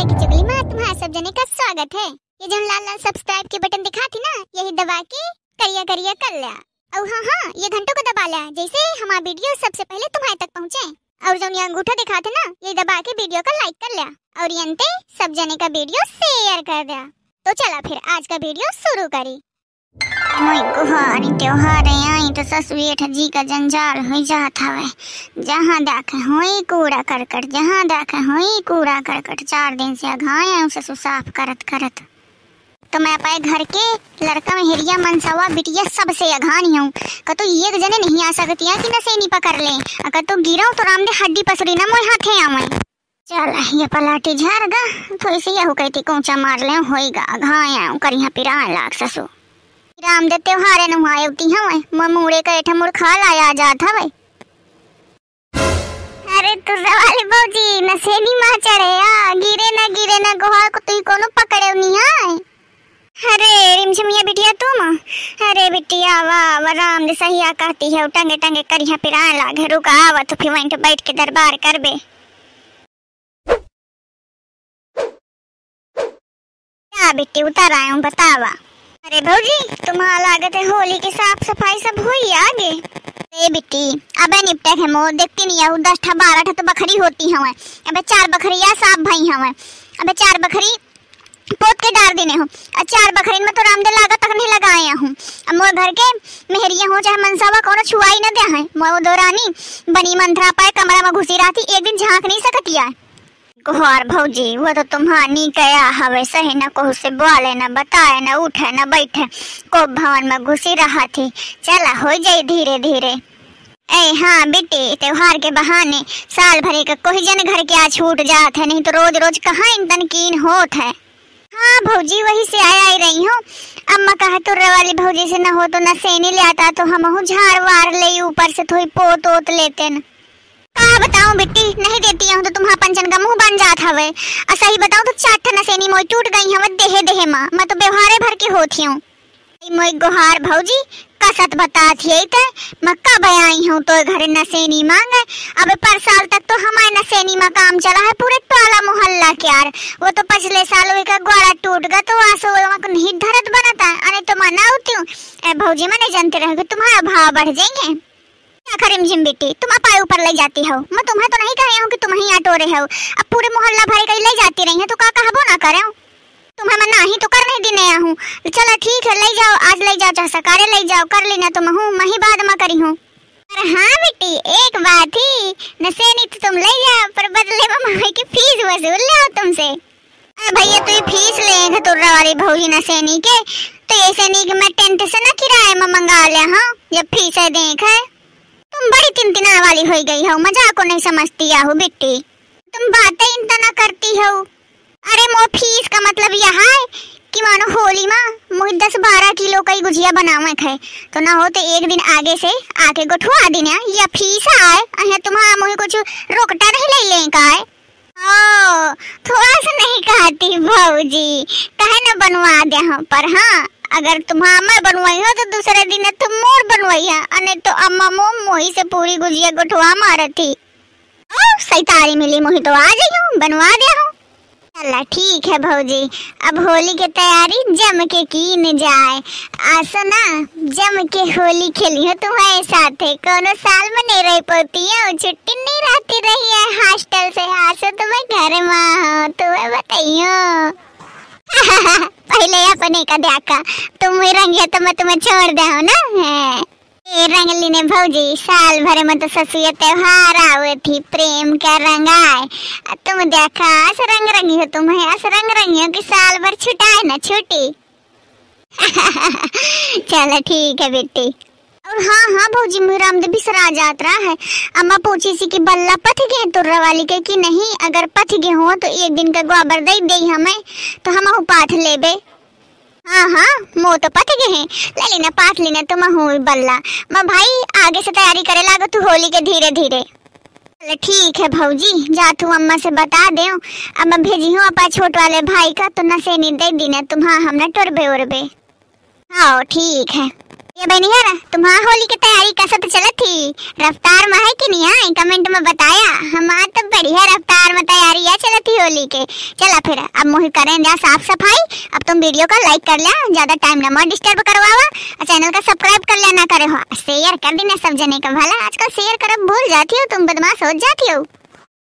Maggi चुगली में तुम्हारा सब जने का स्वागत है। ये जो लाल लाल सब्सक्राइब के बटन दिखा थी ना, यही दबा के करिया करिया कर लिया। और हाँ, ये घंटों को दबा लिया जैसे हमारा वीडियो सबसे पहले तुम्हारे तक पहुँचे। और जो ये अंगूठा दिखा थे ना, ये दबा के वीडियो का लाइक कर लिया। और यंते सब जने का वीडियो शेयर कर दिया। तो चला फिर आज का वीडियो शुरू करी। त्योहार तो ससुर जी का जंजाल हो जाता है। जहाँ देखे होई कूड़ा करकट, जहाँ देखे होई कूड़ा करकट। 4 दिन से घाय ससुर साफ करत करत तो मैं पाए घर के लड़का हिरिया मनसवा बिटिया सबसे अघानी हूँ। कतु एक जने नहीं आ सकती है कि न से नहीं पकड़ ले। अगर तो गिरा तो रामदे हड्डी पसरी ना मोए हाथे आवे। चल ये पलाटी झारगा तो ऐसे यू कहती कोचा मार ले होएगा घाय करिया पिरान लाग ससुर। राम दे त्योहारे नहाए उती हवे ममूड़े का एठा मुर खा लाया जात हवे। अरे तू वाली बौजी नसेनी मा चढ़े आ गिरे ना गोहा को तू कोनो पकड़े नी है। अरे रिमझमिया बिटिया तू मां, अरे बिटिया वाह राम दे सहिया कहती है टंगे टंगे करिया पिरान लागे। रुका आवा तो फिर वहीं बैठ के दरबार करबे। क्या बेटी उतर आयो बतावा। अरे भौजी तुम्हारा लागत है होली की साफ सफाई सब हुई आगे। ए बेटी अबे निपटे है मो देखती नहीं है 10 12 तो बकरी होती हवे। अबे 4 बकरियां साफ भाई हवे। अबे 4 बकरी पोत के डाल देने हो। 4 बकरीन में तो रामदेव लागत तक नहीं लगाया हूं। अब मोर घर के मेहरिया हो चाहे मनसावा कोनो छुआई न दे है। मोर दौरानी बनी मंथरा पाए कमरा में घुसी रहती एक दिन झांक नहीं सकती है। गोहार भौजी वो तो तुम्हारी गया हवे सही न कोहू से बोले न बताए न उठे न बैठे को भवन में घुसी रहा थी। चला हो जाए धीरे धीरे। ए हाँ बेटी त्योहार के बहाने साल भरे का कोई जन घर के आज छूट जात है, नहीं तो रोज रोज कहाँ इंतन कीन होत है। हाँ भौजी वही से आई रही हूँ। अम्मा कहा तुर्रे वाली भौजी से न हो तो न सेनी ले आता तो हम झाड़ वार ले ऊपर से थोड़ी पोत ओत लेते न। का बताऊं बेटी नहीं देती हूं तो तुम्हारा पंचन का मुंह बन जात हवे। और सही बताऊं तो 4 ठना सेनी मोई टूट गई हवे देहे देहे मां। मैं तो बेहारे भर के होती हूं। मोई गोहार भौजी कसत बतात यही थे मक्का बयाई हूं तो घर न सेनी मांगे। अबे पर साल तक तो हमारे न सेनी मां काम चला है पूरे टोला मोहल्ला के यार। वो तो पिछले साल हुई का गोड़ा टूट गया तो आसो को नहीं धरत बनाता। अरे तो मना होती हूं ए भौजी मैं नहीं जानते रहोगे तुम्हारा भाव बढ़ जाएंगे। रिमझिम बेटी तुम अपाय ऊपर ले जाती हो। मैं तुम्हें तो नहीं कह रही हूँ कि तुम ही आटो रहे हो। अब पूरे मोहल्ला भरे कहीं ले जाती रही है तो का कहबो ना करे। तुम्हें मना ही तो कर नहीं दी नया हूँ। चला ठीक है ले जाओ आज ले जाओ चाहे सकारे ले जाओ कर लेना तो महू मही बाद में करी हूँ। पर हाँ बेटी एक बात ही नसेनी तो तुम ले जाओ पर बदले में मही की फीस वसूल ले तुमसे। भैया तू तो फीस लेगा तुर्रा वाली भौजी नसेनी के तो ऐसे नहीं कि मैं टेंट से न किराए में मंगा लिया हूँ। जब फीस देख है तुम बड़ी तिनतिना वाली हो गई हो मजाक को नहीं समझती हो बेटी। तुम बातें इतना करती हो। अरे मो फीस का मतलब यह है कि मानो होली में मुझे 10 12 किलो का ही गुजिया बनावक है तो ना हो तो एक दिन आगे से आके गोठवा देना या फीस आए अहे तुम्हारा मुझे कुछ रोकटा नहीं ले लें का है। ओ थोड़ा सा नहीं कहती भौजी कहे ना बनवा दे हम। पर हाँ अगर तुम्हारा मैं बनवाई हो तो दूसरे दिन तुम मोर बनवाई अने तो अम्मा मोही से पूरी गुजिया गुठवा मार थी। ओ सैतारी मिली मोही तो आ गई हूँ बनवा दिया हूँ। चला ठीक है भौजी अब होली की तैयारी जम के की न जाए। आसो ना जम के होली खेली हो तुम्हारे साथ है। कोनो साल में नहीं रह पाती है छुट्टी नहीं रहती रही है हॉस्टल से। आसो तुम्हें घर में हो तुम्हें बताइयो। पहले अपने का देखा तुम रंगिया तो मैं तुम्हें छोड़ दे हो ना है। ए रंगली ने भौजी साल भर में तो ससुर त्योहार आवे थी प्रेम का रंग आए। तुम देखा अस रंग रंगी हो तुम्हें अस रंग रंगी हो कि साल भर छुटाए ना छुटी। चलो ठीक है बेटी। और हाँ हाँ भौजी मुझे रामदेव बिसरा जात रहा है। अम्मा पूछी सी कि बल्ला पथ गए तुर्रा वाली के नहीं। अगर पथ गए हो तो एक दिन का गोबर दे दे हमें तो हम पाथ लेबे। हाँ हाँ मो तो पथ गए हैं ले लेना पाथ लेना तो मैं हूँ बल्ला। मैं भाई आगे से तैयारी करे लागो तू होली के धीरे धीरे। चलो ठीक है भौजी जा तू अम्मा से बता दे। अब मैं भेजी हूँ अपा छोट वाले भाई का तो न से नहीं दे देना तुम्हारा हमने टुरबे उरबे। हाँ ठीक है। ये बनिया तुम्हारा होली की तैयारी कसत चलत थी रफ्तार में है कि नहीं है कमेंट में बताया। हमारा तो बढ़िया रफ्तार में तैयारी चलत थी। होली के। चला फिर अब मोहित कर रहे हैं साफ सफाई। अब तुम वीडियो को लाइक कर लिया, ज्यादा टाइम ना मत डिस्टर्ब करवाओ, और चैनल का सब्सक्राइब कर लिया ना करे हो, शेयर कर देना सब जने का भला। आजकल शेयर कर भूल जाती हो तुम, बदमाश हो जाती हो।